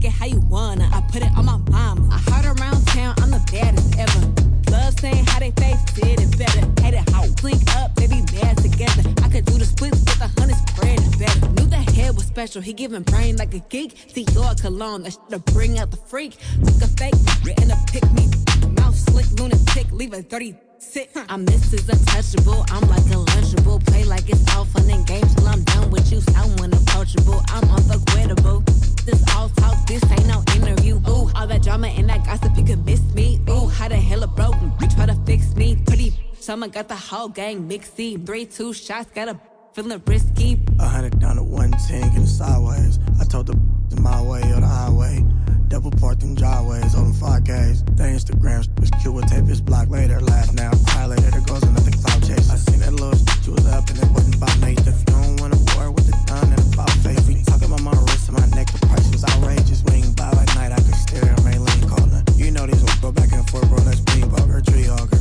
take it how you wanna. I put it on my mama. I heard around town, I'm the baddest ever. Love saying how they face did it better. Hate it how link up, they be mad together. I could do the splits with 100 spread is better. Knew the head was special, he giving brain like a geek. Dior cologne, that shit'll bring out the freak. Took a fake, written a pick me. Mouth slick, lunatic, leave a dirty sit. I'm Mrs. Untouchable, I'm like a lunchable. Play like it's all fun and games till I'm done with you. I'm unapproachable, I'm unforgettable. This all talk, this ain't no interview. Ooh, all that drama and that gossip, you could miss me. Ooh, how the hell it broke me? Try to fix me. Pretty someone got the whole gang mixy. 3-2 shots, got a feeling risky. 100 down to 110, getting sideways. I told the my way or the highway. Double parked in driveways on the 5Ks. The Instagram was cute with tape, it's blocked later. Laugh now, cry later, there goes another cloud chase. I seen that little shit you was up and it wasn't about nature. If you don't want a war with the gun and about face, we talking about my wrist and my neck, the price was outrageous. We ain't by night, I could stare at Maylene calling. You know these ones go back and forth, bro, that's me, bugger, tree hugger.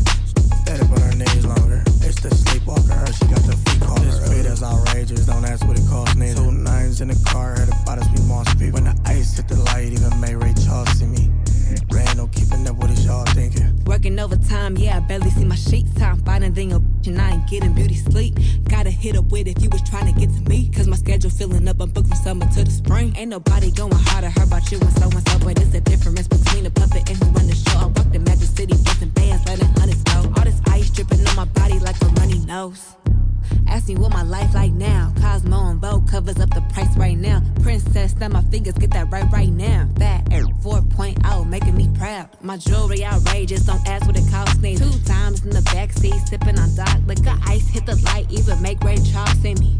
Steady but her knees longer. It's the sleepwalker, her, she got the feet call. This street is outrageous, don't ask what it costs neither. 2 9s in the car, heard about us, we monster people. When the ice hit the light, even May Ray Charles see me. Randall keeping up with y'all thinking. Working overtime, yeah, I barely see my sheets. Time finding thing up, and I ain't getting beauty sleep. Gotta hit up with if you was trying to get to me. Cause my schedule filling up, I'm booked from summer to the spring. Ain't nobody going harder, heard about you and so-and-so. But it's a difference between a puppet and who run the show. I walk the Magic City, busting bands, letting hunters go. All this ice dripping on my body like a runny nose. Ask me what my life like now. Cosmo and Vogue covers up the price right now. Princess, now my fingers get that right now. Fat 4.0, making me proud. My jewelry outrageous, don't ask what it costs me. 2 times in the backseat, sipping on dark liquor. Ice hit the light, even make Ray Charles in me.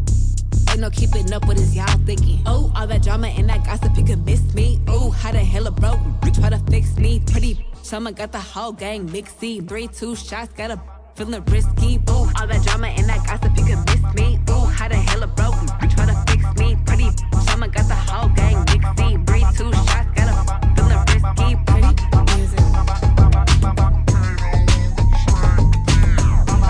Ain't no keeping up with this, y'all thinking. Oh, all that drama and that gossip, you could miss me. Oh, how the hell it broke me? Try to fix me. Pretty someone got the whole gang mixy. 3-2 shots, got a feeling risky, boo. All that drama and that gossip, you could miss me. Ooh, how the hell it broke me? Try to fix me. Pretty mama got the whole gang mixy. 3-2 shots, got a feeling risky, pretty music.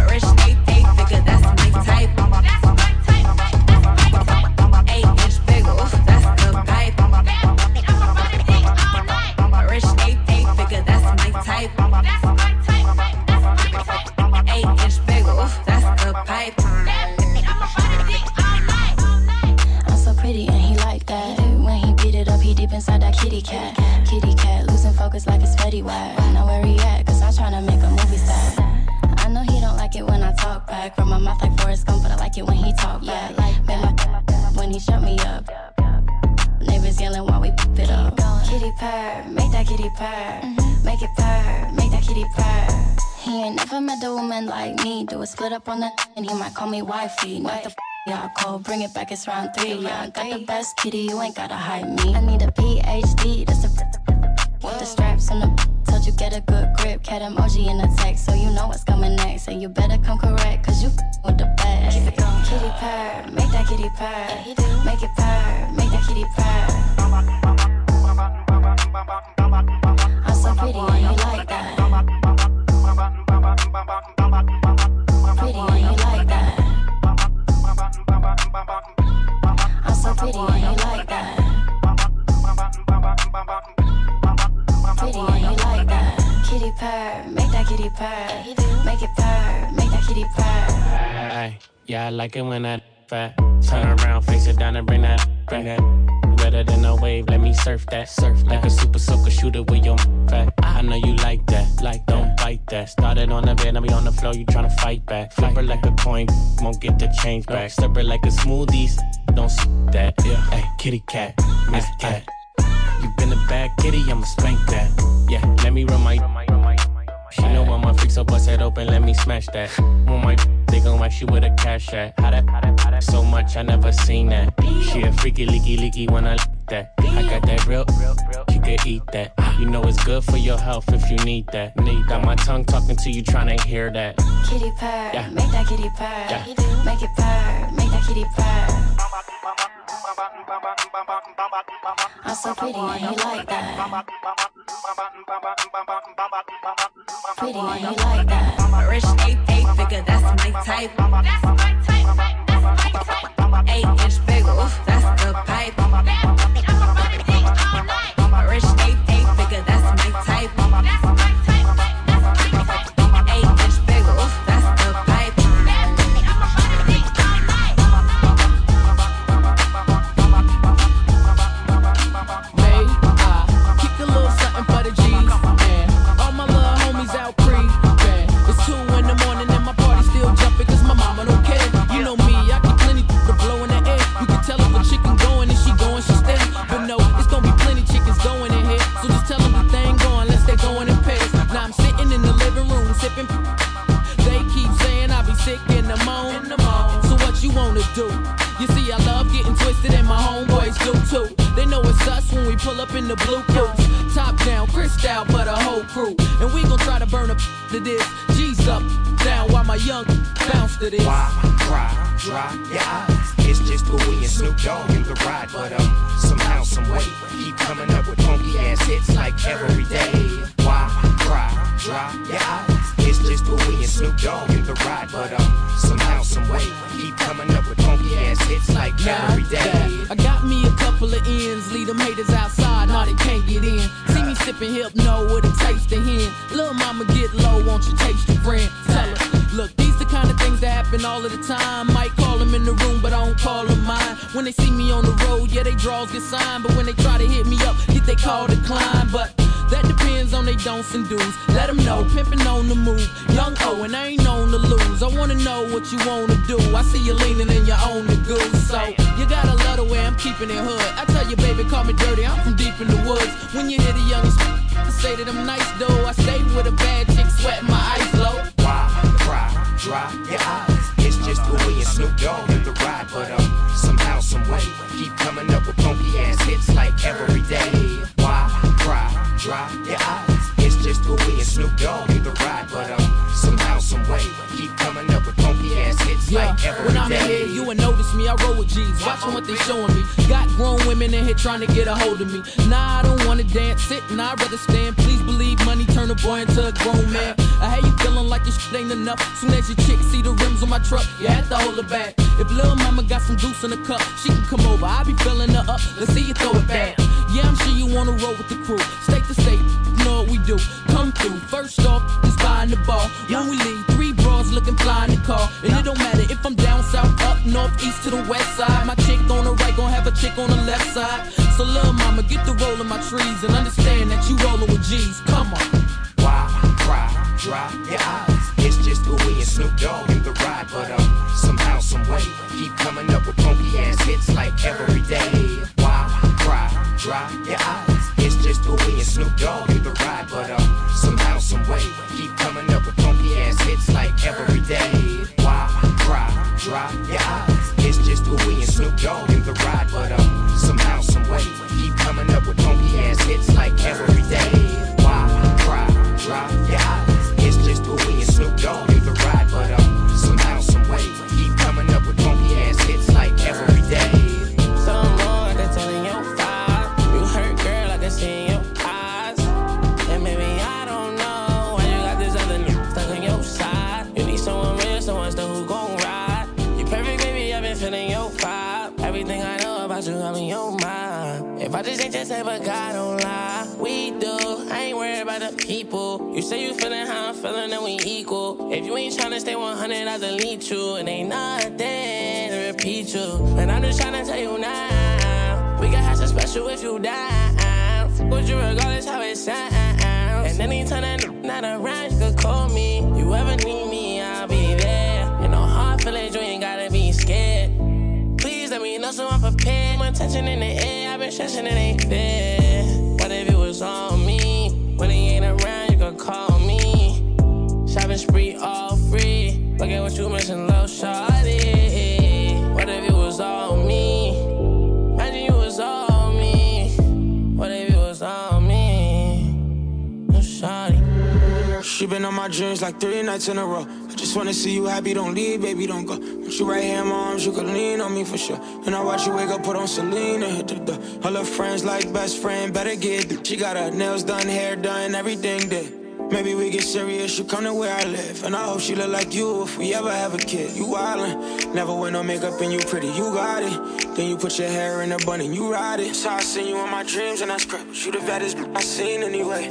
Rich, 8 figure, that's my type. That's my type, that's my type. 8-inch figure, oof, that's the pipe. Rich, 8 figure, that's my type. That's my type. 8-inch figure, oof, that's the pipe. I'm so pretty and he like that. When he beat it up, he deep inside that kitty cat. Kitty cat, losing focus like it's Fetty Wap. I know where he at, cause I'm tryna make a movie star. I know he don't like it when I talk back. From my mouth like Forrest Gump, but I like it when he talk back. Like that, when he shut me up. Neighbors yelling while we pop it up. Kitty purr, make that kitty purr. Make it purr, make that kitty purr. He ain't never met a woman like me. Do a split up on that and he might call me wifey. Not the y'all call, bring it back, it's round 3. Yeah, I got the best kitty, you ain't gotta hide me. I need a PhD, that's a with the straps on the told you get a good grip. Cat emoji in the text, so you know what's coming next. And you better come correct, cause you with the best. Keep it going, kitty purr, make that kitty purr. Make it purr, make that kitty purr. I'm so pretty and you like that. Pretty, you like that. I'm so pretty, you like that. Pretty, you like that. Kitty purr, make that kitty purr. Make it purr, make that kitty purr. Yeah, I like it when that fat. Turn around, face it down and bring that back. Better than a wave, let me surf that. Surf like a super soaker shooter with your fat. I know you like that, like don't bite that. Started on the bed, now we on the floor, you tryna fight back. Flip her like a coin, won't get the change back. Slip her like a smoothies, don't that. Yeah, hey, kitty cat, miss cat. You been a bad kitty, I'ma spank that. Yeah, let me run my. She know I'm a freak, so bust it open, let me smash that. On my they gon' wipe you with a cash at. How that, so much I never seen that. She a freaky leaky when I lick that. I got that real, she could eat that. You know it's good for your health if you need that. Got my tongue talking to you, tryna hear that. Kitty purr, yeah. Make that kitty purr. Yeah. Make it purr, make that kitty purr. I'm so pretty and you like that. Pretty, you like that. Rich 8 figure, that's my type. That's my type, that's my type. 8-inch figure, oof, that's the pipe. That's the pipe, all right. us when we pull up in the blue coats. Top down, Cristal for the whole crew. And we gon' try to burn up to this. G's up, down, while my young bounce to this. Why cry, dry your eyes? It's just Louie and Snoop Dogg in the ride. But somehow, some way, keep coming up with funky ass hits like every day. Why cry, dry your eyes? It's just Louie and Snoop Dogg in the ride. But somehow, some way, keep coming up with funky ass hits like every day. I got me a couple of ends, leave them haters outside, now they can't get in. See me sipping hypno with a taste of hen. Lil' mama get low, won't you taste your friend? Tell her, look, these the kind of things that happen all of the time. Might call them in the room, but I don't call them mine. When they see me on the road, yeah, they draws get signed. But when they try to hit me up, get they call decline. But that depends on they don'ts and do's. Let them know, pimpin' on the move. Young O, and I ain't known to lose. I wanna know what you wanna do. I see you leaning and you own the goose. So, you gotta love the way I'm keeping it hood. I tell you, baby, call me dirty, I'm from deep in the woods. When you hear the youngest, say that I'm nice, though. I stay with a bad chick, sweating my eyes low. Why cry, dry your eyes? It's just Louie and Snoop Dogg in the ride. But somehow, some way, keep coming up with funky ass hits like every day. Why cry, dry your eyes? It's just Louie and Snoop Dogg in the ride. But somehow, some way, keep coming up with funky ass hits like every when I'm in here, you would notice me. I roll with G's, watching what they showing me. Got grown women in here trying to get a hold of me. Nah, I don't wanna dance, sit, and I'd rather stand. Please believe money turn a boy into a grown man. I hate you feeling like your shit ain't enough. Soon as your chick see the rims on my truck, you have to hold her back. If Lil' Mama got some juice in the cup, she can come over, I be filling her up. Let's see you throw it back. Yeah, I'm sure you wanna roll with the crew. State to state, you know what we do. Come through, first off, is buying the bar. When we leave, three bras looking fly in the car. And it don't matter if I'm down south, up north, east to the west side. My chick on the right gon' have a chick on the left side. So lil' mama, get the roll of my trees and understand that you rollin' with G's, come on. Why cry, dry your eyes? It's just Louie and Snoop Dogg in the ride. But somehow, some way, keep coming up with funky ass hits like every day. Why cry, dry your eyes? It's just Louie and Snoop Dogg in the ride. But somehow, some way, keep coming up with funky ass hits like every day. Why cry, dry your eyes? It's just Louie and Snoop Dogg in the ride. But somehow, some way, keep coming up with funky ass hits like every day. Why cry, dry your eyes? It's just Louie and Snoop Dogg in the ride. But somehow, some way, keep coming up with funky ass hits like every day. Some more that's telling your five. You hurt, girl, I can see your eyes. And maybe I don't know why you got this other nigga stuck on your side. You need someone real, someone still who gon' ride. You perfect, baby, I've been feeling your vibe. Everything I know about you, I'm in your mind. If I just ain't just say, but God don't lie. We do, I ain't worried about the people. You say you feeling how I'm feeling, and we equal. If you ain't tryna stay 100, I delete you. And ain't nothing to repeat you. And I'm just tryna tell you now, we got something special if you die. Fuck with you regardless how it sounds. And anytime that not around, you could call me. You ever need me, I'll be there. And no hard feelings, you ain't gotta be scared. Please let me know so I'm prepared. My tension in the air, I've been stressing, it ain't fair. What if it was on me? When he ain't around, you could call me. Shopping spree all free. Look at what you missing, little shawty. What if it was on me? Imagine you was on me. What if it was on me? Little shawty. She been on my dreams like 3 nights in a row. I just wanna see you happy, don't leave, baby, don't go. Put you right here in my arms, you can lean on me for sure. And I watch you wake up, put on Celine and hit the door. All her friends like best friend, better get it. She got her nails done, hair done, everything did. Maybe we get serious, you come to where I live. And I hope she look like you if we ever have a kid. You wildin', never wear no makeup and you pretty, you got it. Then you put your hair in a bun and you ride it. So I seen you in my dreams and I scratch. You the baddest I seen anyway.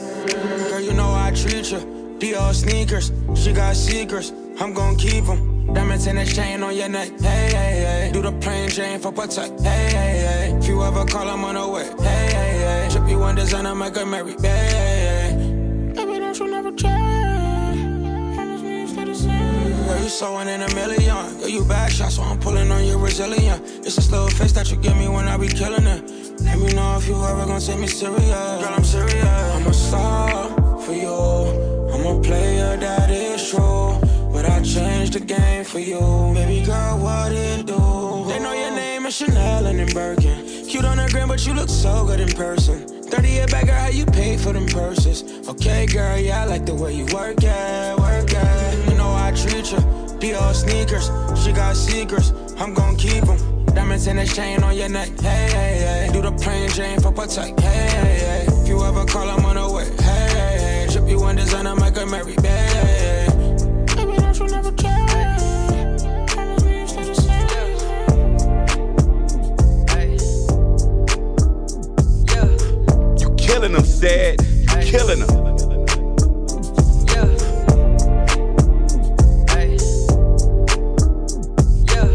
Girl, you know how I treat you. Dior sneakers, she got secrets, I'm gon' keep them. Diamonds in a chain on your neck, hey, hey, hey. Do the plain Jane for protect, hey, hey, hey. If you ever call, I'm on the way, hey, hey, hey. Trip you one designer, make her marry, hey, hey, hey. You never change. Girl, you so one in a million. Girl, you bad shot, so I'm pulling on your resilient. It's this little face that you give me when I be killing it. Let me know if you ever gonna take me serious. Girl, I'm serious. I'm a star for you. I'm a player, that is true. But I changed the game for you. Baby girl, what it do? They know your name. a Chanel and in Birkin. Cute on the gram, but you look so good in person. 30 a bag, girl, how you pay for them purses? Okay, girl, yeah, I like the way you work at, work at. You know I treat you, Dior sneakers. She got secrets, I'm gon' keep them. Diamonds in a chain on your neck, hey, hey, hey. Do the plain Jane for protect, hey, hey, hey. If you ever call, I'm on the way, hey, hey, hey. Trip you in designer, make a Mary Bay. Baby, don't you never care. Killing them, sad. You're killing them. Yeah. Hey. Yeah.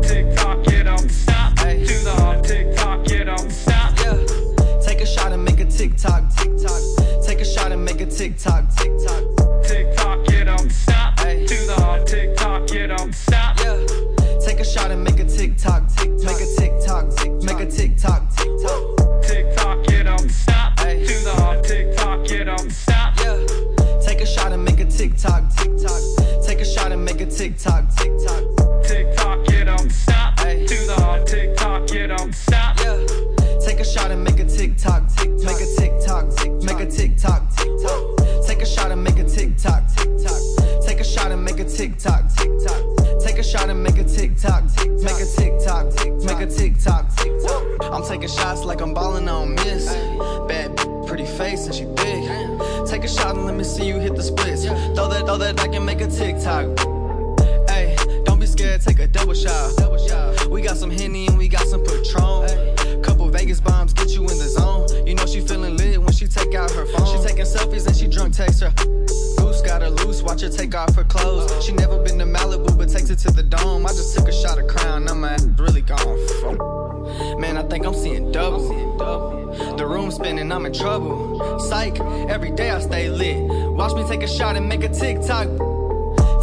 TikTok, you don't stop. Hey. Do the whole TikTok, you don't stop. Yeah. Take a shot and make a TikTok, TikTok. Take a shot and make a TikTok, TikTok. TikTok, you don't stop. Hey. Do the whole TikTok, you don't stop. Yeah. Take a shot and make a TikTok, TikTok. Make a TikTok, TikTok. Make a TikTok, TikTok. TikTok, you don't stop. Ay. Do the whole TikTok, you don't stop. Yeah. Take a shot and make a TikTok, TikTok. Take a shot and make a TikTok, TikTok. TikTok, you don't stop. Ay. Do the whole TikTok, you don't stop. Yeah. Take a shot and make a TikTok, TikTok. Make a TikTok, TikTok. Make a TikTok, TikTok. Take a shot and make a TikTok, TikTok. Take a shot and make a TikTok, TikTok. Take a shot and make a TikTok, TikTok. Make a TikTok, TikTok. Make a TikTok, TikTok. I'm taking shots like I'm ballin' on miss. Bad pretty face and she big. Take a shot and let me see you hit the splits. Throw that, I can make a TikTok. Ay, don't be scared, take a double shot. We got some Henny and we got some Patron. Couple Vegas bombs get you in the zone. You know she feeling lit when she take out her phone. She taking selfies and she drunk text her. Got her loose, watch her take off her clothes. She never been to Malibu, but takes it to the dome. I just took a shot of Crown, I'm really gone. Man, I think I'm seeing double. The room spinning, I'm in trouble. Psych, every day I stay lit. Watch me take a shot and make a TikTok.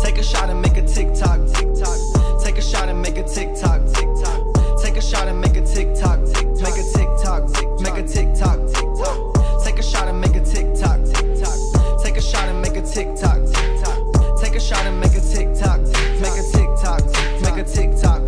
Take a shot and make a TikTok, TikTok. Take a shot and make a TikTok, TikTok. Take a shot and make a TikTok, TikTok. Make a TikTok, TikTok. Make a TikTok, TikTok. Take a shot and make a TikTok, TikTok. Take a shot and make a TikTok, TikTok. Take a shot and make a TikTok, make a TikTok, make a TikTok.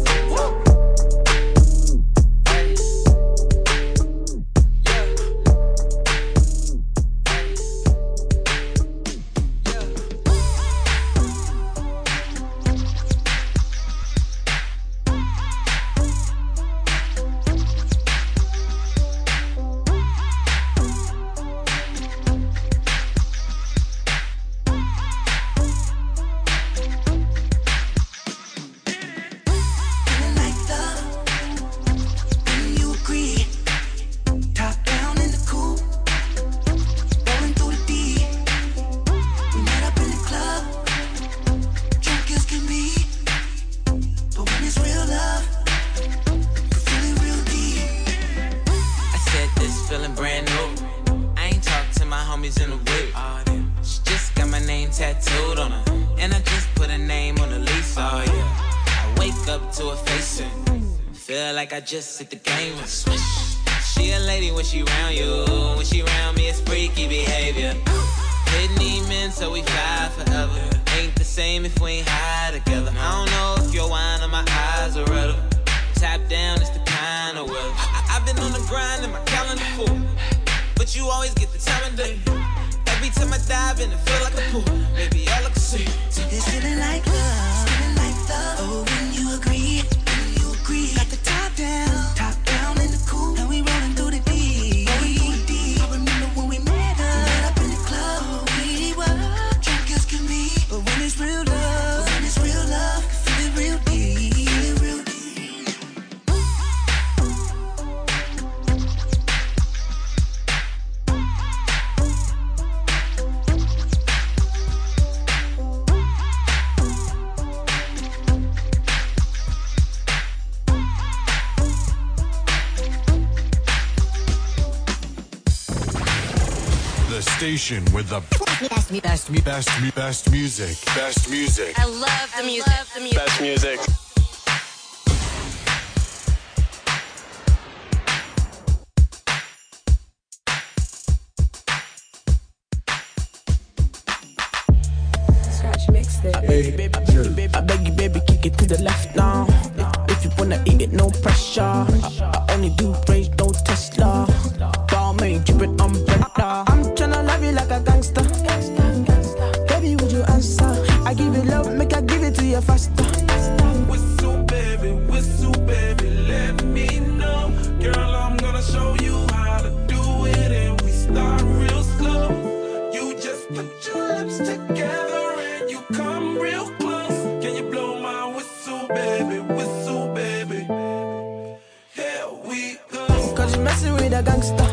I just hit the game with swish. She a lady when she round you. When she round me, it's freaky behavior. Hidden men, so we fly forever. Ain't the same if we ain't high together. I don't know if your wine or my eyes are red. Top down, it's the kind of weather. I've been on the grind and my calendar full, but you always get the time of day. Every time I dive in, I feel like a pool. Baby, all I can see is feeling like love. Feeling like love. Oh, when you agree. Got the top down in the cool. Now we rollin' through the deep. I remember when we met up in the club. Oh, we were drunk as can be, but when it's real love, when it's real love, feel it real deep. Station with the best music, best music. I love the music, best music. Scratch mix there. I beg you, baby, kick it to the left now. If you wanna eat it, no pressure. Crenshaw. I only do rage, no Tesla. Ball main, drippin' on Brenda. I'm tryna love you like a gangster. Baby, would you answer? I give you love, make I give it to you faster. Whistle, baby, let me know. Girl, I'm gonna show you how to do it, and we start real slow. You just put your lips together and you come real close. Can you blow my whistle, baby? Whistle, baby. Here we go. Cause you're messing with a gangster.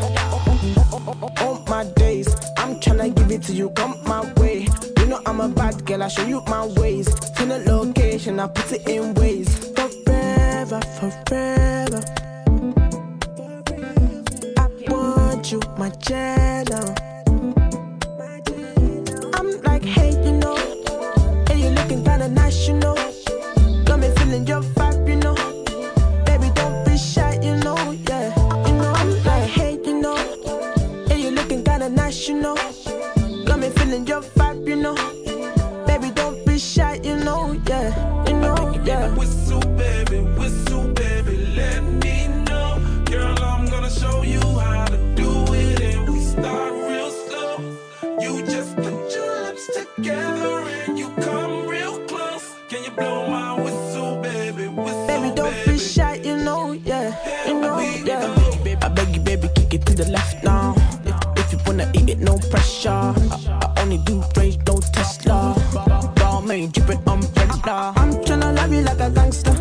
All my days, I'm tryna give it to you, come my way. You know I'm a bad girl, I show you my ways. Turn the location, I put it in ways. Forever, I want you, my jello. I'm like, hey, you know, hey, you're looking kinda nice, you know. Got me feeling your vibe, you know. Baby, don't be shy, you know, yeah. You know, I'm like, hey, you know, hey, you're looking kinda nice, you know. Got me feeling your vibe, you know. Baby, don't be shy, you know, yeah. You know, yeah. Whistle, baby, let me know. Girl, I'm gonna show you how to do it, and we start real slow. You just put your lips together and you come real close. Can you blow my whistle, baby? Whistle, baby, don't be shy, you know, yeah. You know, yeah. I beg you, baby, kick it to the left now. If you wanna eat it, no pressure. I only do rage, no Tesla. Ball main, drippin' umbrella. I'm tryna love you like a gangster.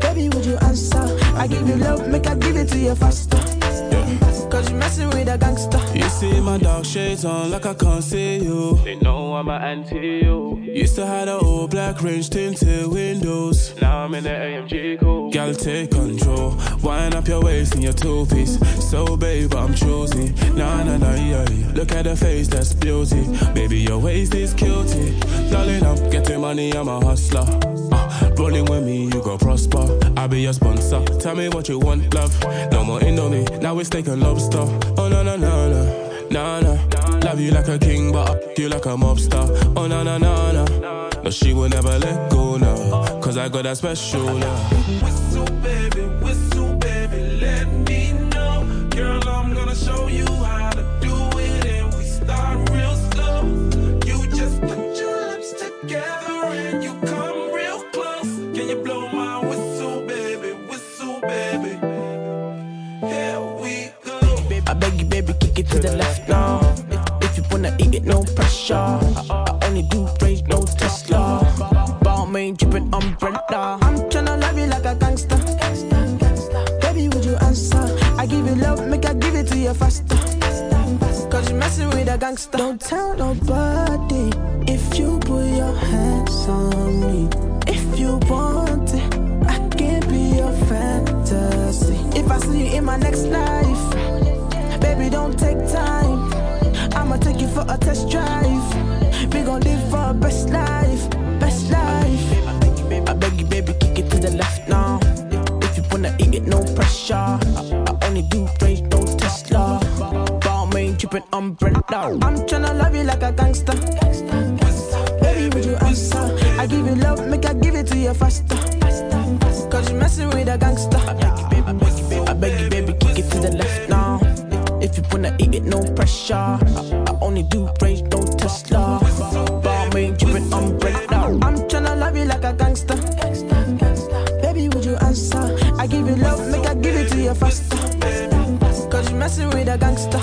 Baby, would you answer? I give you love, make I give it to you faster. Yeah. Cause you messing with a gangster. You see my dark shades on like I can't see you. They know I'm an anti you. Used to have the old black range tinted windows. Now I'm in the AMG cool. Girl, take control. Wind up your waist in your two-piece. So babe, I'm choosing. Nah, yeah. Look at the face, that's beauty. Baby, your waist is cutie. Darling, I'm getting money, I'm a hustler. Rolling with me, you go prosper. I'll be your sponsor. Tell me what you want, love. No more Indomie, now it's steak and lobster. Oh no. Love you like a king, but I fuck you like a mobster. Oh no. No, she will never let go now. Cause I got that special love. Whistle, baby, let me know. Girl, I'm gonna show you how to do it, and we start real slow. You just put your lips together. To the left now. If you wanna eat it, no pressure. I only do rage, no Tesla. Ball main, drippin' umbrella. I'm tryna love you like a gangster. Baby, would you answer? I give you love, make I give it to you faster. Cause you messing with a gangster. Don't tell nobody. If you put your hands on me, if you want it, I can be your fantasy. If I see you in my next life, baby, don't take time. I'ma take you for a test drive. We gon' live our best life. I beg you, baby, kick it to the left now. If you wanna eat it, no pressure. I only do rage, no Tesla. Ball main, drippin' umbrella. I'm tryna love you like a gangster. Baby, would you answer? I give you love, make I give it to you faster. Cause you messing with a gangster. I beg you, baby, kick it to the left now. If you wanna eat it, no pressure. I only do rage, no Tesla. Ball main, drippin' umbrella. I'm tryna love you like a gangster. Baby, would you answer? I give you love, make I give it to you faster. Cause you messing with a gangster.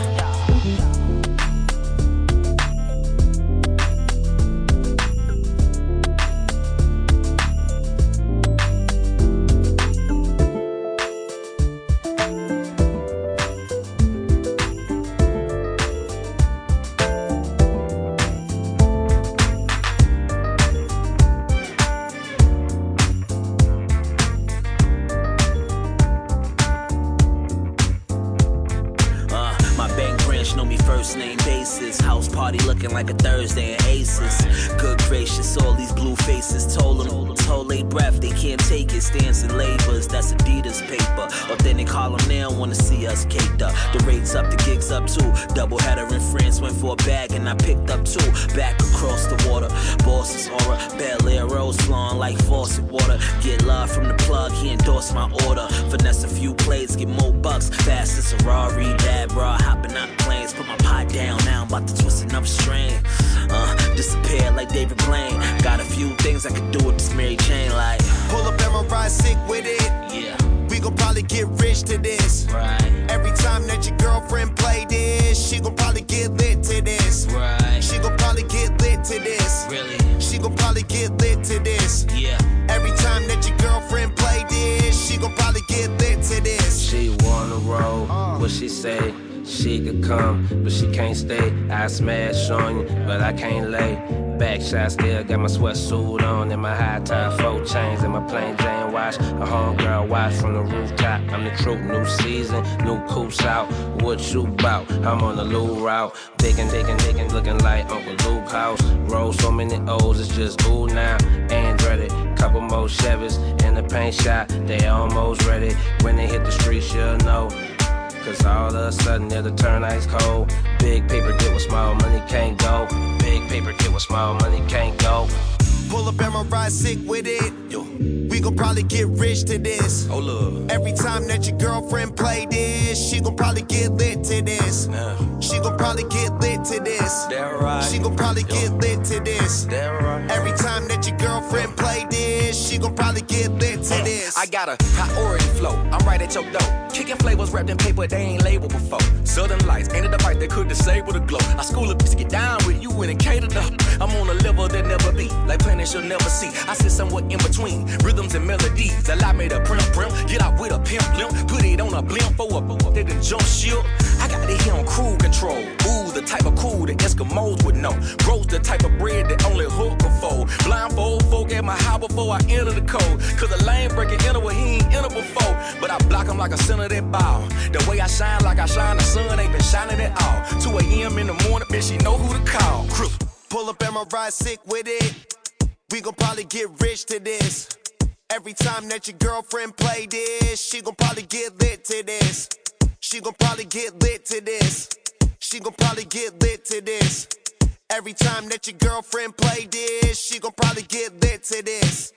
Bang. first name basis. House party looking like a Thursday in Aces. Good gracious, all these blue faces told them. Told they breath, they can't take it. Stance and labors, that's Adidas paper. Authentic Harlem now wanna see us caked up. The rates up, the gigs up too. Double header in France, went for a bag and I picked up two. Back across the water, bosses aura. Bel Air rose flowing like faucet water. Get love from the plug, he endorsed my order. Finesse a few plays, get more bucks. Fast as Ferrari, bad bra, hopping out the planes. Put my pot down, now I'm about to twist another string. Disappear like David Blaine. Got a few things I could do with this Mary Jane, like pull up and we'll ride sick with it. Yeah. We gon' probably get rich to this. Right. Every time that your girlfriend play this, she gon' probably get lit to this. Right. She gon' probably get lit to this. Really? She gon' probably get lit to this. Yeah. Every time that your girlfriend play this, she gon' probably get lit to this. She wanna roll, what she say? She could come, but she can't stay. I smash on you, but I can't lay. Backshot still got my sweatsuit on and my high tie, 4 chains and my plain Jane watch. A homegirl watch from the rooftop. I'm the truth, new season, new coops out. What you bout? I'm on the Lou route. Digging, looking like Uncle Luke House. Roll so many O's, it's just ooh now. Andretti, couple more Chevys in the paint shot. They almost ready. When they hit the streets, you'll know. Cause all of a sudden it'll turn ice cold. Big paper get with small money can't go. Big paper get with small money can't go. Pull up and my ride sick with it. Yo. We gon' probably get rich to this. Oh, look. Every time that your girlfriend play this, she gon' probably get lit to this. Nah. She gon' probably get lit to this. That right. She gon' probably get lit to this. That right. Every time that your girlfriend play this, she gon' probably get lit to this. I got a priority flow. I'm right at your door. Kicking flavors wrapped in paper they ain't labeled before. Southern lights ain't a device that could disable the glow. I school up to get down with you and cater the. I'm on a level that never be. Like playing you'll never see. I sit somewhere in between rhythms and melodies. Allow me to prim. Get out with a pimp limp. Put it on a blimp for a boom. They done jump shield. I got it here on crew control. Ooh, the type of cool that Eskimos would know. Bro's the type of bread that only hook can fold. Blindfold folk at my house before I enter the code. Cause a lane breaking enter where he ain't enter before. But I block him like a center that ball. The way I shine like I shine, the sun ain't been shining at all. 2 a.m. in the morning, bitch, she know who to call. Crew. Pull up and my ride sick with it. We gon' probably get rich to this. Every time that your girlfriend play this, she gon' probably get lit to this. She gon' probably get lit to this. She gon' probably get lit to this. Every time that your girlfriend play this, she gon' probably get lit to this.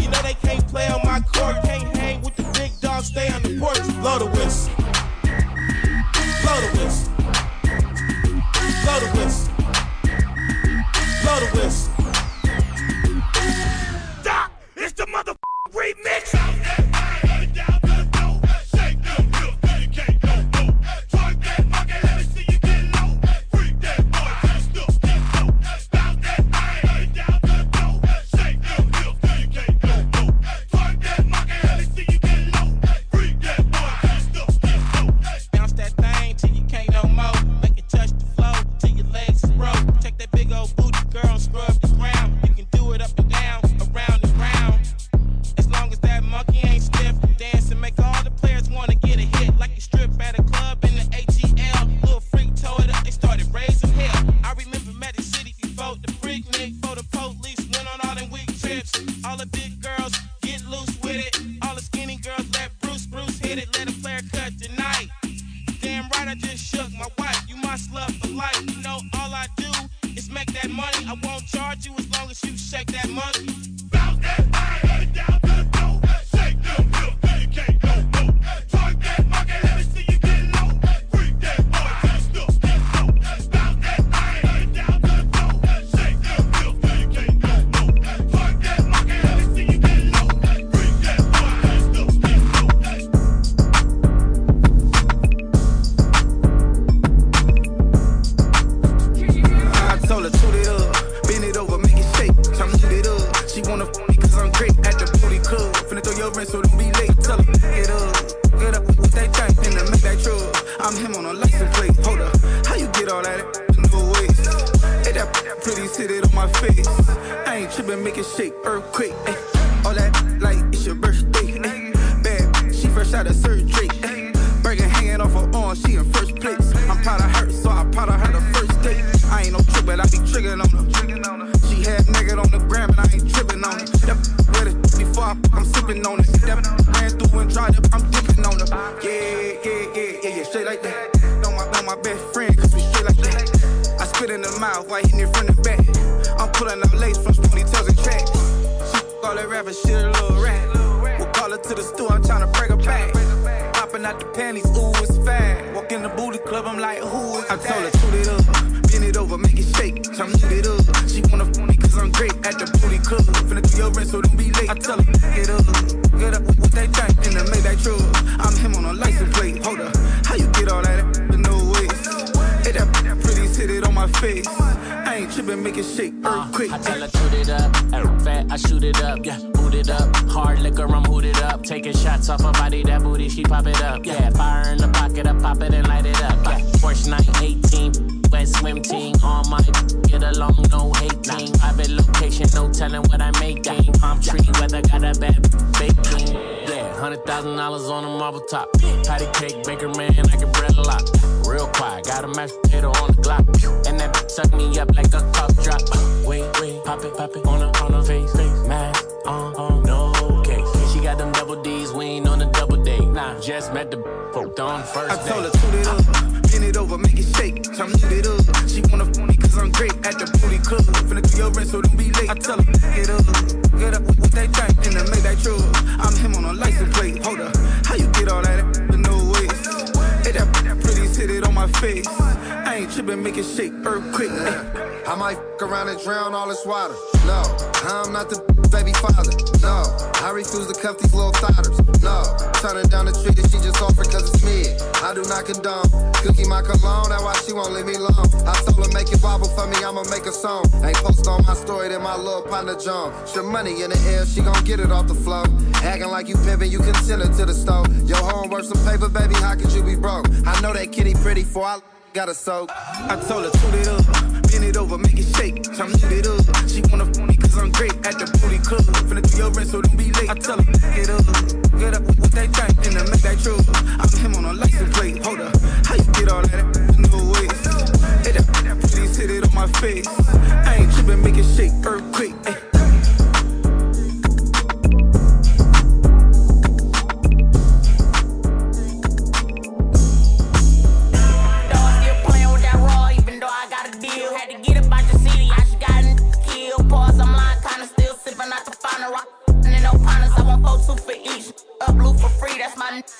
You know they can't play on my court. Can't hang with the big dogs, stay on the porch. Blow the whistle, blow the whistle, blow the whistle, blow the whistle. Stop! It's the motherfucking remix! Bend it over, make it shake. Time to get it up. She wanna phone me cause I'm great at the booty. cook. Finna do your rent, so don't be late. I tell them, get up with what they think, and then make that true. I'm him on a license plate. Hold up, how you get all that? No way. Hit that pretty, hit it on my face. I ain't trippin', make it shake earthquake. I tell her, shoot it up, fat, I shoot it up, yeah. Boot it up, hard liquor, I'm hooted up. Taking shots off her body, that booty, she pop it up, yeah. Fire in the pocket, I pop it and light it up, yeah. Porsche 918, wet swim team. On my get along, no hating. Private location, no telling what I'm making. Palm tree weather, got a bad baking, yeah. $100,000 on a marble top. Patty cake, baker man, I can bread a lot. Real quiet, got a mashed potato on the Glock. And that bitch suck me up like a cup drop. Wait, pop it, on her face. Mask on, no case. She got them double D's, we ain't on a double date. Nah, just met the folk on first day. I told her, toot it up, pin it over, make it shake. Time to it up, she wanna phone it cause I'm great. At the booty club, finna do your rent, so don't be late. I tell her, get up with what they think, and then make that true. I'm him on a license plate. Hold up, how you get all that? No way. Hit that pretty, hit it on my face. I ain't trippin', make it shake earthquake. I might around and drown all this water. No, I'm not the baby father. No, I refuse to cuff these little thodders. No, turning down the treat that she just offered cause it's me. I do not condone. Cookie my cologne, that's why she won't leave me alone. I told her make it wobble for me, I'ma make a song. Ain't post on my story that my little partner John. Your money in the air, she gon' get it off the floor. Acting like you pimpin', you can send her to the store. Your home worth some paper, baby, how could you be broke? I know that kitty pretty for I got a soak. I told her, toot it up, bend it over, make it shake. Time to it up, she wanna phone it cause I'm great. At the booty club, finna do your rent, so don't be late. I tell her, get up with what they think, and then make that true. I'm him on a license plate. Hold up, how you get all that? No way. Hit that pretty, hit it on my face. I ain't trippin', make it shake earthquake, ay.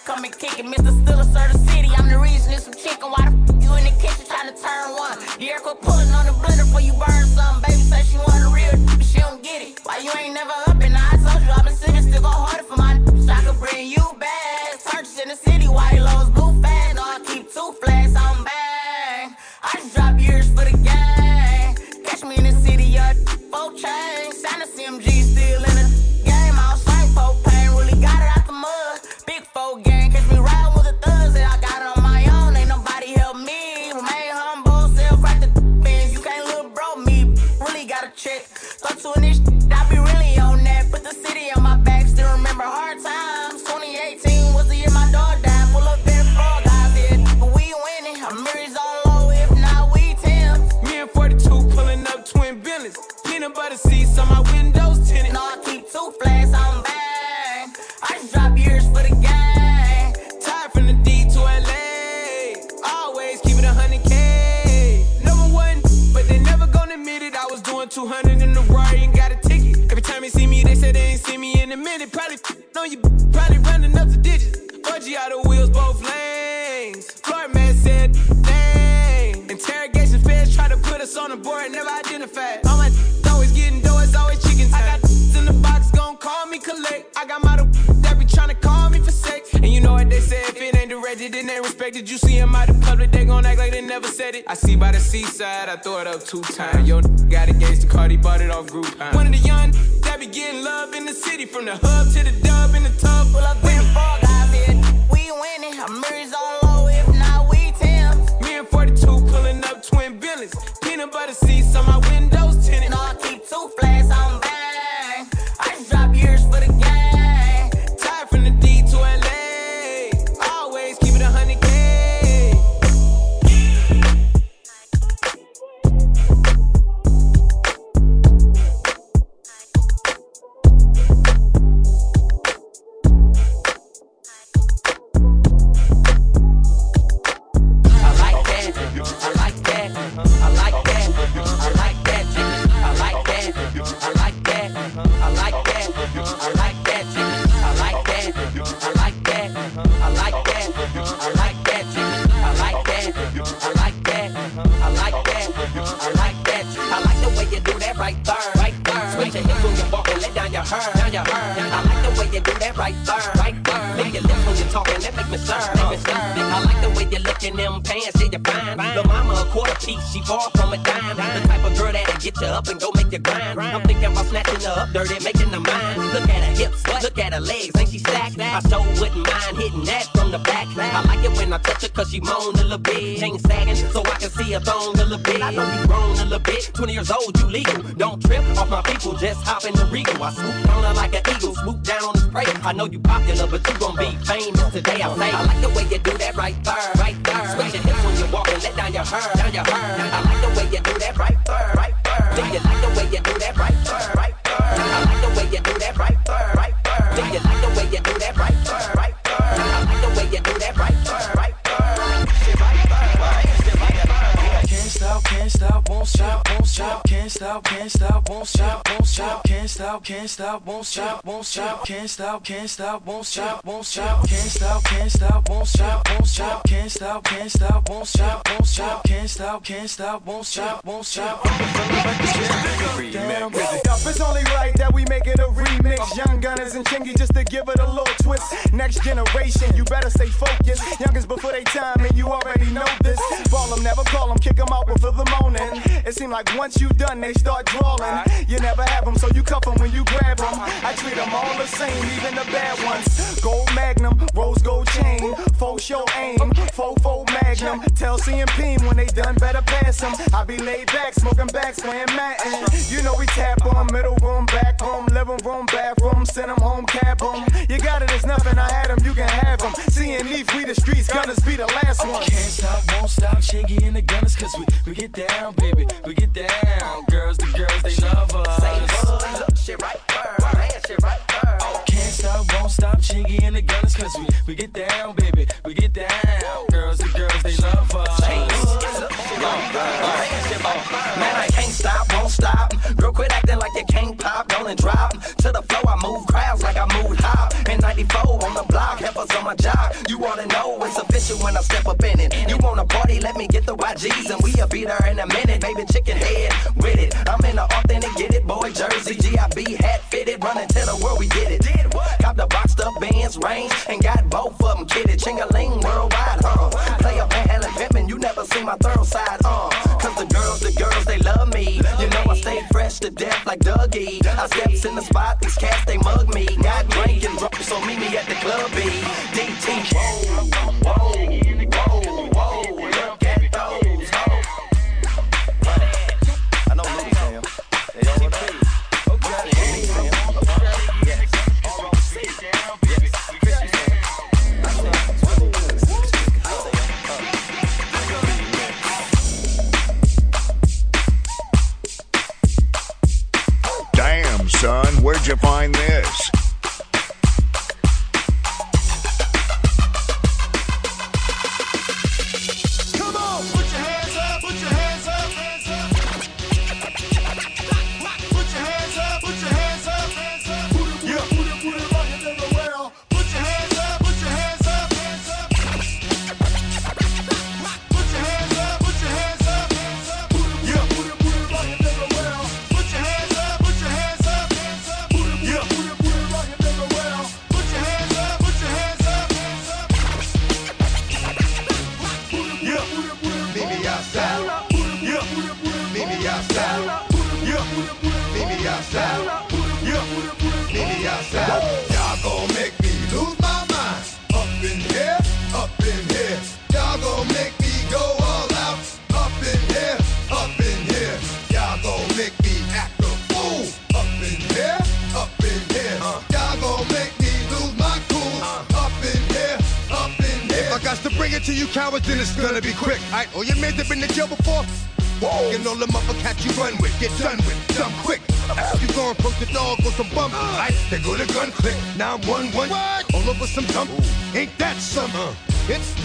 Come and kick it, Mr. Stiller, serve the city. I'm the reason it's some chicken. Why the f*** you in the kitchen trying to turn one? The air quit pulling on the blender before you burn something. Baby said she want a real but she don't get it. Why you ain't never up and I told you I've been sitting still go harder for my so I could bring you back. Searches in the city, why you lows blue fast? No, I keep two flags, I'm bang. I just drop years for the gang. Catch me in the city, y'all four chains. Sign a CMG still in the game. I was like, folk pain, really got it out the mud. Big folk gang, catch me riding with the thugs that I got on my own. Ain't nobody help me. Remain humble, self right the bins. You can't little bro me, really gotta check. Go to an ish, I be really on that. Put the city on my back, still remember hard times. 2018 was the year my dog died. Pull up there, frog eyes there. But we winning, our mirrors on low, if not we 10. Me and 42 pulling up twin billies. Peanut butter seats on my windows tinted. No, I keep two flags, I'm back. I just drop years for the gang. Tired from the D to LA. Always keep it 100K. Number one, but they never gonna admit it. I was doing 200 in the Rari and got a ticket. Every time they see me, they say they ain't seen me in a minute. Probably on you, probably running up to digits. Budgie out of wheels, both lanes. Floor man said, dang. Interrogation feds try to put us on the board, never identified. All my always getting dough, it's always chicken time. I got in the box, gon' call me collect. I got my tryna call me for sex. And you know what they say, if it ain't directed, it ain't respected. You see him out in public, they gon' act like they never said it. I see by the seaside, I throw it up two times. Yo, got against the card, he bought it off Groupon. One of the young that be getting love in the city. From the hub to the dub in the tub. Well, I've been fog out here, we winning. Our mirrors on low, if not we 10. Me and 42 pulling up twin billies. Peanut butter seats on my windows tinted. No, I keep two flags, I'm bang. I just drop years for the game. heard, now you heard. I like the way you do that right there, right there. Make your lips when you're talking, that make me stir, make me stir. I like the way you look in them pants, yeah, you're fine. Lil' mama a quarter piece, she far from a dime. The type of girl that'll get you up and go make you grind. I'm thinking about snatching her up, dirty, making her mine. Look at her hips, look at her legs, ain't she stacked? I so wouldn't mind hitting that from the back. I like it when I touch her cause she moan a little bit. Chain sagging so I can see her thong a little bit. I know you grown a little bit, 20 years old, you legal. Don't trip off my people, just hop in the Regal. I swoop on her like an eagle, swoop down on the prey. I know you popular, but you gon' be famous today, I say. I like the way you do that right there, right there. Switch your hips when you walk and let down your hair, down your hair. I like the way you do that right there, right there. Do you like the way you do that right there, right there? I like the way you do that right there, right there. Do you like the way you do that right there, right there? I like the way you do that right there, right there. Can't stop, won't stop, won't stop. Can't stop, won't stop, won't stop. Can't stop, won't stop, won't stop. Can't stop, won't stop, won't stop. Can't stop, won't stop, won't stop. Can't stop, won't stop, won't stop. Can't stop, won't stop, won't stop. Damn, it's only right that we make it a remix. Young Gunners and Chingy just to give it a little twist. Next generation, you better stay focused. Youngins before they time, and you already know this. Ball 'em, never call 'em, kick 'em out before the morning. It seems like once you done, they start drawling. You never have them, so you cuff them when you grab them. I treat them all the same, even the bad ones. Gold Magnum, rose gold chain, faux show aim, faux Magnum. Tell CMP when they done, better pass them. I be laid back, smoking back, slaying matting. You know we tap on middle room, back room, living room, bathroom, send them home, cab them. You got it, it's nothing, I had them, you can have them. Seeing Leaf, we the streets, Gunners be the last one. Can't stop, won't stop, Shiggy and the Gunners, cause we get down, baby, we get down. Girls, the girls, they love us. Say, look, shit right there, man, shit right there. Oh, can't stop, won't stop, Chingy and the Gunners, cause we get down, baby, we get down. Girls, the girls, they love us. Say, look, shit right there, man, shit right there. Man, I can't stop, won't stop. Girl, quit acting like you can't pop, don't and drop. To the flow, I move crowds like I moved hop. In 94, on the block, heifers on my job. You ought to know it's official when I step up in it. You wanna party, let me get the YGs and we'll be there in a minute. Baby, chicken head with it. I'm in the authentic, get it, boy, jersey. G.I.B. hat fitted, running till the world we did it. Did what? Cop the boxed up Benz range and got both of them kitted. Ching-a-ling worldwide, Play up and Helen Pimpin', you never see my thorough side, Cause the girls, they love me. You know I stay fresh to death like Dougie. I steps in the spot, these cats, they mug me. Got drink and drunk, so meet me at the club, B. DT, whoa, whoa, whoa, whoa. Look at those, I know Louis Sam. They all know. Damn, son, where'd you find this?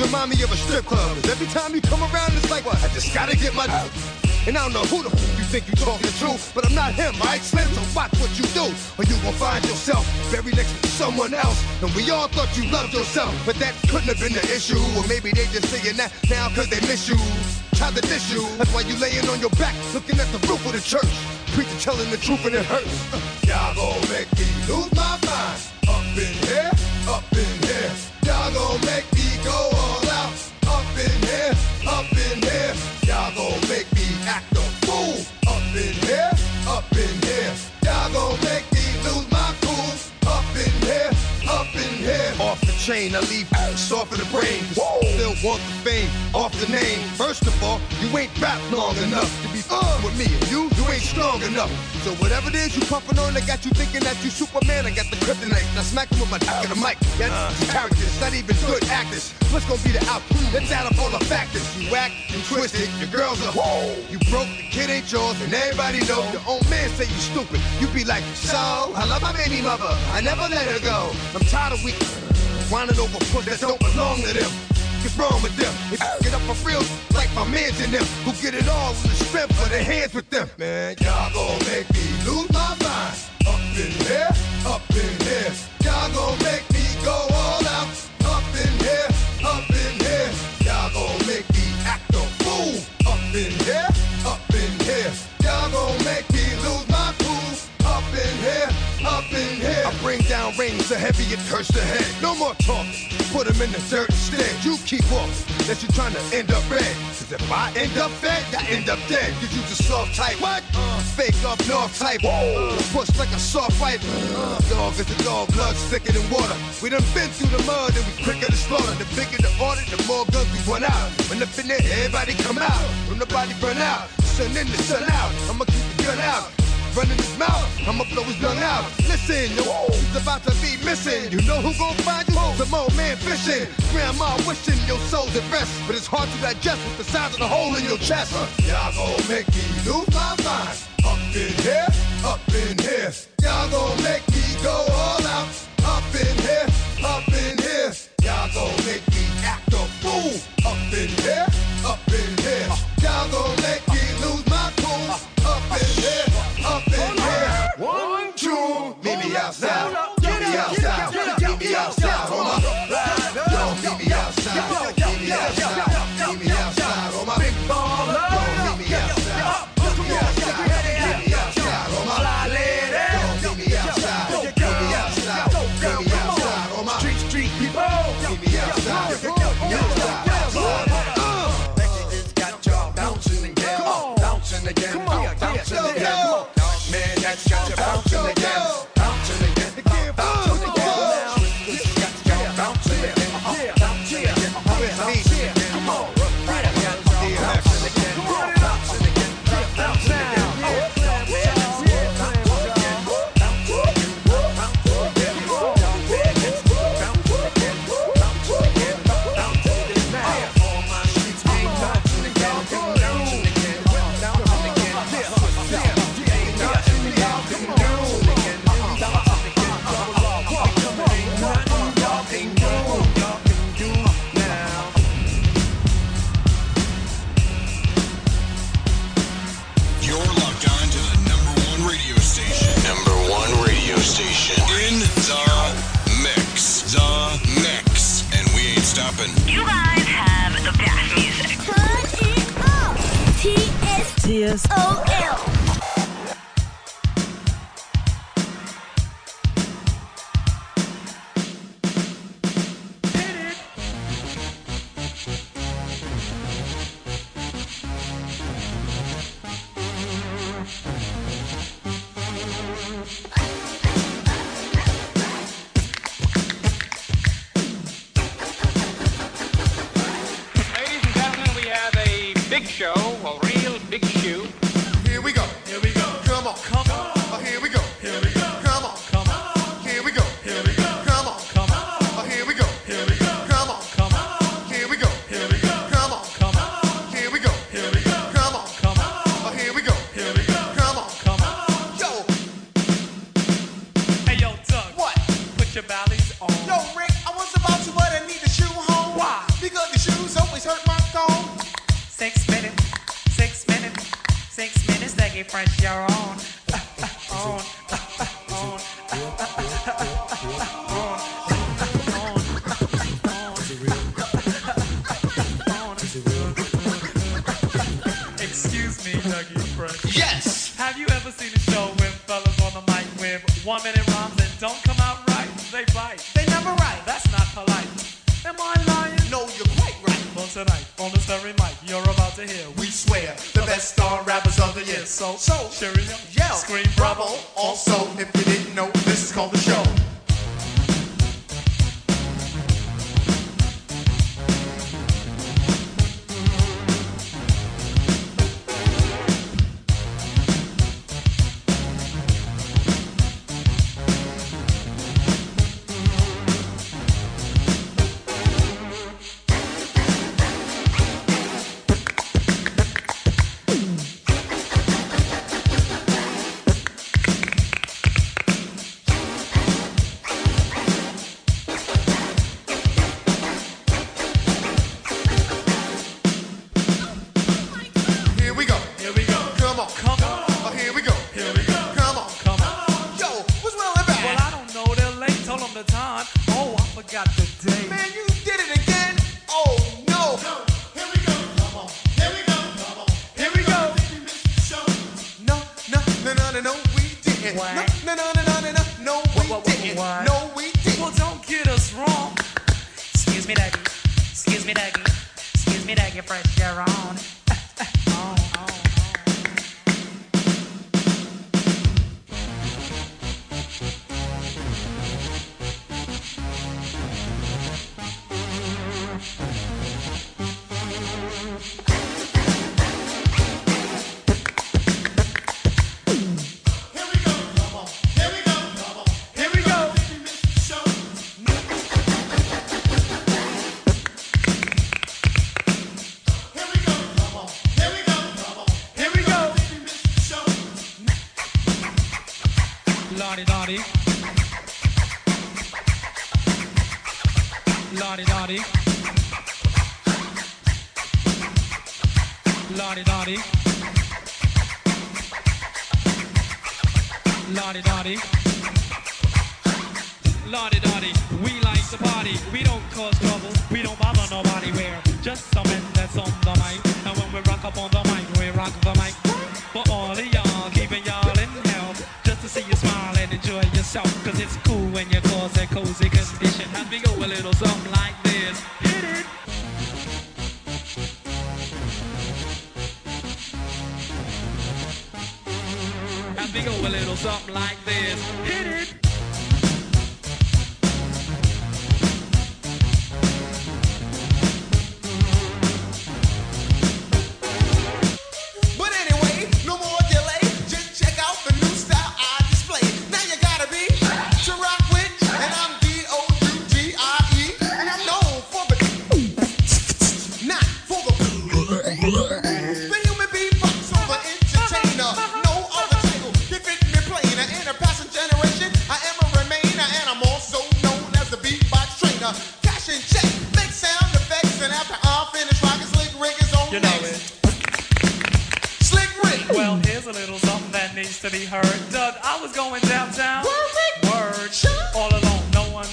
Remind me of a strip club, cause every time you come around it's like, what? I just gotta get my out. And I don't know who the f*** you think you talking to, but I'm not him, I explain, so watch what you do, or you gon' find yourself buried next to someone else. And we all thought you loved yourself, but that couldn't have been the issue. Or maybe they just saying that now cause they miss you, tried to diss you, that's why you laying on your back, looking at the roof of the church, preacher telling the truth and it hurts. Y'all gon' make me lose my mind. Up in here, y'all gon' make me go all out. Up in here, y'all gon' make me act a fool. Up in here, y'all gon' make me lose my cool. Up in here, off the chain I leave off of the brains. Still want the fame, off the name. First of all, you ain't rapped long enough to be with me. And you ain't strong enough. So whatever it is you puffin' on, I got you thinking that you Superman. I got the kryptonite, now smack him with my dick in the mic. That's characters, not even good actors. What's gonna be the outcome? Let's add up all the factors. You whack, you twisted, your girls are you broke, the kid ain't yours, and everybody knows. Your own man say you stupid. You be like, so I love my baby mother, I never let her go. I'm tired of whining over puss that don't belong to them. What's wrong with them? They get up for real like my mans in them, who get it all with the strength of their hands with them. Man, y'all gon' make me lose my mind. Up in here, y'all gon' make me go all out. Up in here, y'all gon' make me act a fool. Up in here, y'all gon' make me lose my cool. Up in here, I bring down rings so heavy it hurts the head. No more talking. Put him in the dirt instead. You keep walking, that you trying to end up red. Cause if I end up dead, I end up dead. Cause you just soft type. What? Fake up north type. Push like a soft rifle. Dog is a dog, blood thicker than water. We done been through the mud and we quicker to slaughter. The bigger the order, the more guns we run out. When up in there, everybody come out. When the body burn out, sun in the sun out. I'ma keep the gun out. Running his mouth, I'ma blow his lung out. Listen, yo, he's about to be missing. You know who gon' find you? Some old man fishing. Grandma wishing your soul's at rest, but it's hard to digest with the size of the hole in your chest. Y'all gon' make me lose my mind. Up in here, y'all gon' make me go all out. Up in here, y'all gon' make me act a fool. Up in here, y'all gon' make me lose my cool. Up in here. Up in here, 1, 2, meet me outside, meet me outside, meet me outside, on my don't meet me outside, meet me outside, meet me outside, on my big ball, don't meet me outside, meet me outside, meet me outside, on my don't meet me outside, meet me outside, meet me outside, on my street people, meet me outside, that you just got y'all bouncing again, bouncing again, bouncing again. That's got you bouncing again, bouncing again, bouncing again. This got you bouncing again, bouncing again, bouncing again. Come on, right again, bouncing again, bouncing again, bouncing again. Tears. Oh, ew. Excuse me, Dougie Fresh. Yes! Have you ever seen a show with fellas on the mic with 1 minute rhymes that don't come out right, they bite. They never right. That's not polite. Am I lying? No, you're quite right. Well, tonight, on this very mic, you're about to hear, we swear, the best star rappers of the year. So, cheerio, yell, scream, bravo. Also, if you didn't know, this is called the show. All alone, no one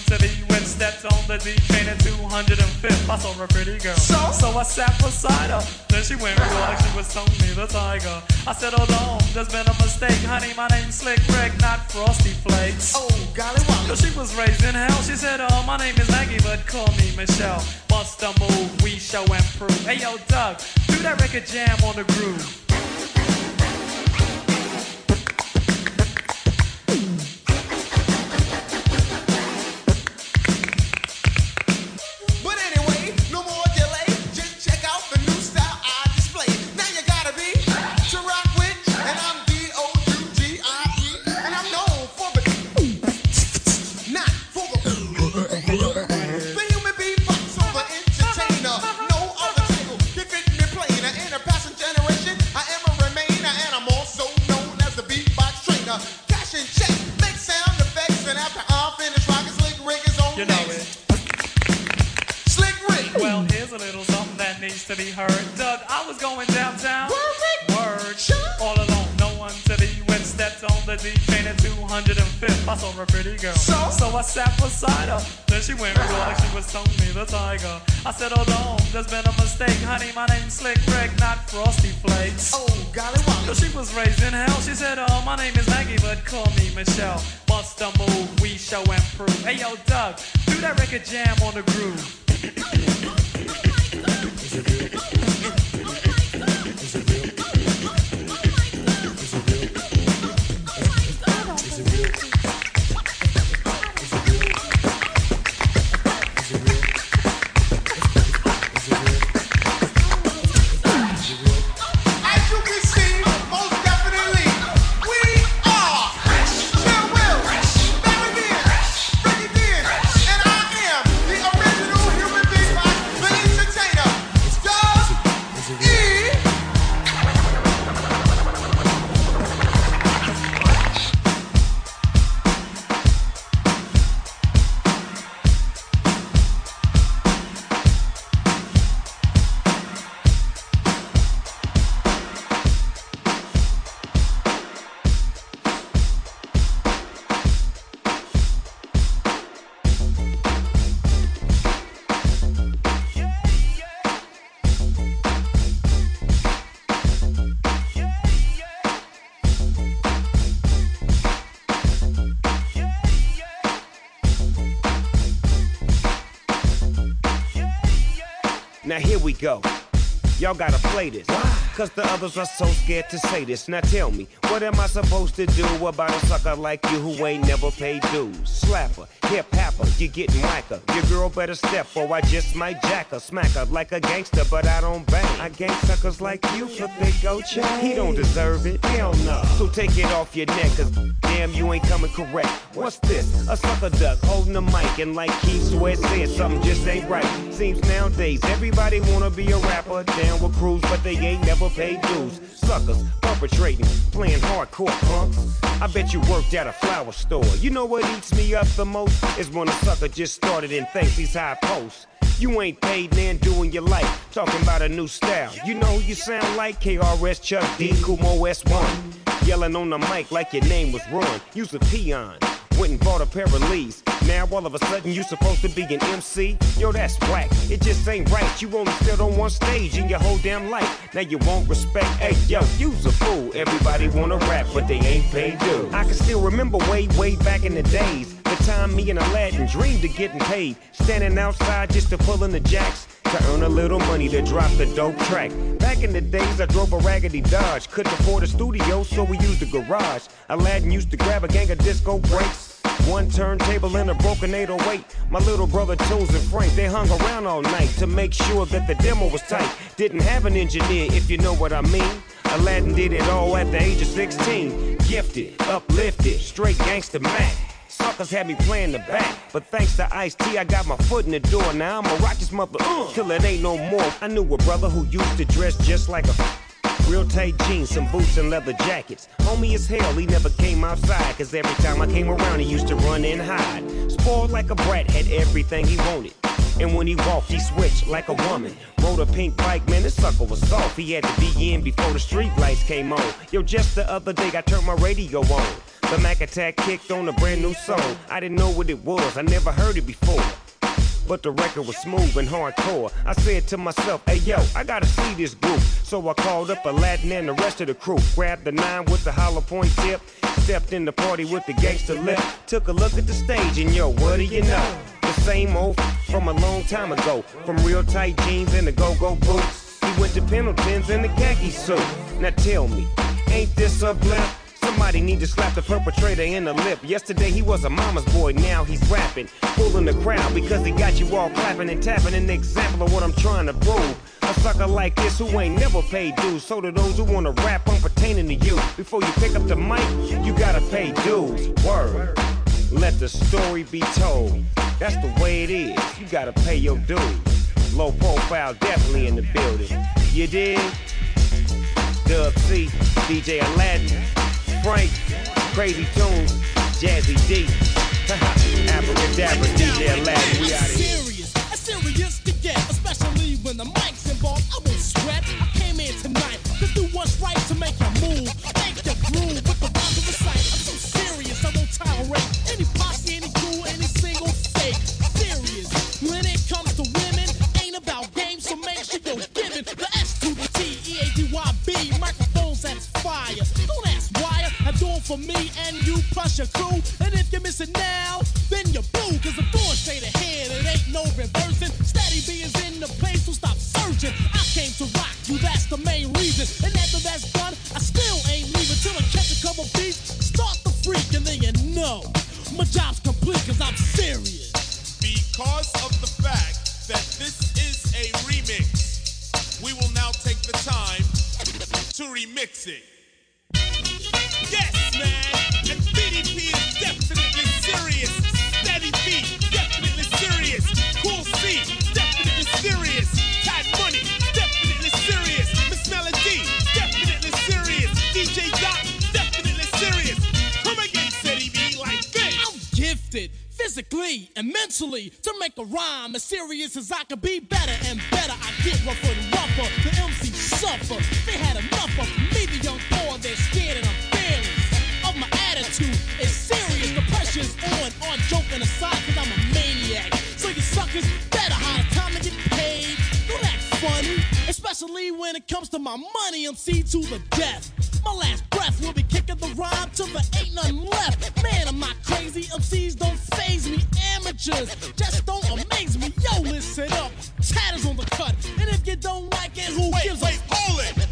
to be with steps minutes on the D train at 205th. I saw a pretty girl, so I sat beside her. Then she went real like she was Tony the Tiger. I said, hold on, there's been a mistake, honey. My name's Slick Rick, not Frosty Flakes. Oh, golly, wow. So she was raised in hell. She said, oh, my name is Maggie, but call me Michelle. Must a move, we shall improve. Hey, yo, Doug, do that record jam on the groove. Now here we go, y'all gotta play this, cause the others are so scared to say this. Now tell me, what am I supposed to do about a sucker like you who ain't never paid dues? Slapper, hip hopper, you getting whacker. Your girl better step or I just might jack her. Smack her like a gangster, but I don't bang. I gang suckers like you for big old change. He don't deserve it, hell no. So take it off your neck, cause damn you ain't coming correct. What's this? A sucker duck holding a mic, and like Keith Sweat said, something just ain't right. Seems nowadays everybody wanna be a rapper, down with crews, but they ain't never paid dues. Suckers perpetrating, playing hardcore punks. I bet you worked at a flower store. You know what eats me up the most is when a sucker just started and thinks he's high post. You ain't paid man doing your life, talking about a new style. You know who you sound like? KRS, Chuck D, Kumo S1, yelling on the mic like your name was Ron. You's a peon, went and bought a pair of Lees. Now all of a sudden you supposed to be an MC? Yo, that's whack, it just ain't right. You only stood on one stage in your whole damn life. Now you won't respect, hey yo, you's a fool. Everybody wanna rap, but they ain't paid dues. I can still remember way back in the days, the time me and Aladdin dreamed of getting paid, standing outside just to pull in the jacks, to earn a little money to drop the dope track. Back in the days I drove a raggedy Dodge, couldn't afford a studio so we used a garage. Aladdin used to grab a gang of disco brakes, one turntable and a broken 808. My little brother Tunes and Frank, they hung around all night to make sure that the demo was tight. Didn't have an engineer, if you know what I mean. Aladdin did it all at the age of 16. Gifted, uplifted, straight gangsta Mac. Suckers had me playing the back, but thanks to Ice-T, I got my foot in the door. Now I'ma rock this mother till it ain't no more. I knew a brother who used to dress just like a real tight jeans, some boots and leather jackets. Homie as hell, he never came outside, cause every time I came around he used to run and hide. Spoiled like a brat, had everything he wanted, and when he walked, he switched like a woman. Rode a pink bike, man, this sucker was soft. He had to be in before the street lights came on. Yo, just the other day, I turned my radio on. The Mac Attack kicked on a brand new song. I didn't know what it was, I never heard it before, but the record was smooth and hardcore. I said to myself, hey yo, I gotta see this group. So I called up Aladdin and the rest of the crew. Grabbed the 9 with the hollow point tip, stepped in the party with the gangster lip. Took a look at the stage and yo, what do you know? The same old from a long time ago, from real tight jeans and the go-go boots, he went to Pendleton's in the khaki suit. Now tell me, ain't this a blip? Somebody need to slap the perpetrator in the lip. Yesterday he was a mama's boy, now he's rapping, fooling the crowd because he got you all clapping and tapping. An example of what I'm trying to prove. A sucker like this who ain't never paid dues. So to those who wanna rap, I'm pertaining to you. Before you pick up the mic, you gotta pay dues. Word, let the story be told. That's the way it is, you gotta pay your dues. Low profile definitely in the building. You dig? Dub C, DJ Aladdin, Frank, Crazy Tunes, Jazzy D, Abracadabra, DJ Aladdin, we out of here. I'm serious to get, especially when the mic's involved. I won't sweat, I came in tonight to do what's right, to make your move, make your groove with the rhymes of the sight. And if you miss it now, then you're boo, cause the four straight ahead, it ain't no reversing. Steady B is in the place, so stop searching. I came to rock you, that's the main reason. And after that's done, I still ain't leaving till I catch a couple beats, start the freak, and then you know my job's complete, cause I'm serious. Because of the fact that this is a remix, we will now take the time to remix it. Yes, man, and DDP is definitely serious. Steady B, definitely serious. Cool C, definitely serious. Tad Money, definitely serious. Miss Melody, definitely serious. DJ Doc, definitely serious. Come again, Steady B, like this. I'm gifted, physically and mentally, to make a rhyme as serious as I could be. Better and better, I get rougher and rougher. The MCs suffer, they had enough of me, the young poor, they're scared and I'm my attitude is serious. The pressure's on joking aside, cause I'm a maniac. So you suckers better hide time and get paid. Don't act funny, especially when it comes to my money. I'm C to the death. My last breath will be kicking the rhyme till there ain't nothing left. Man, I'm not crazy. MCs don't faze me. Amateurs just don't amaze me. Yo, listen up. Tatters on the cut. And if you don't like it, who gives a hold it?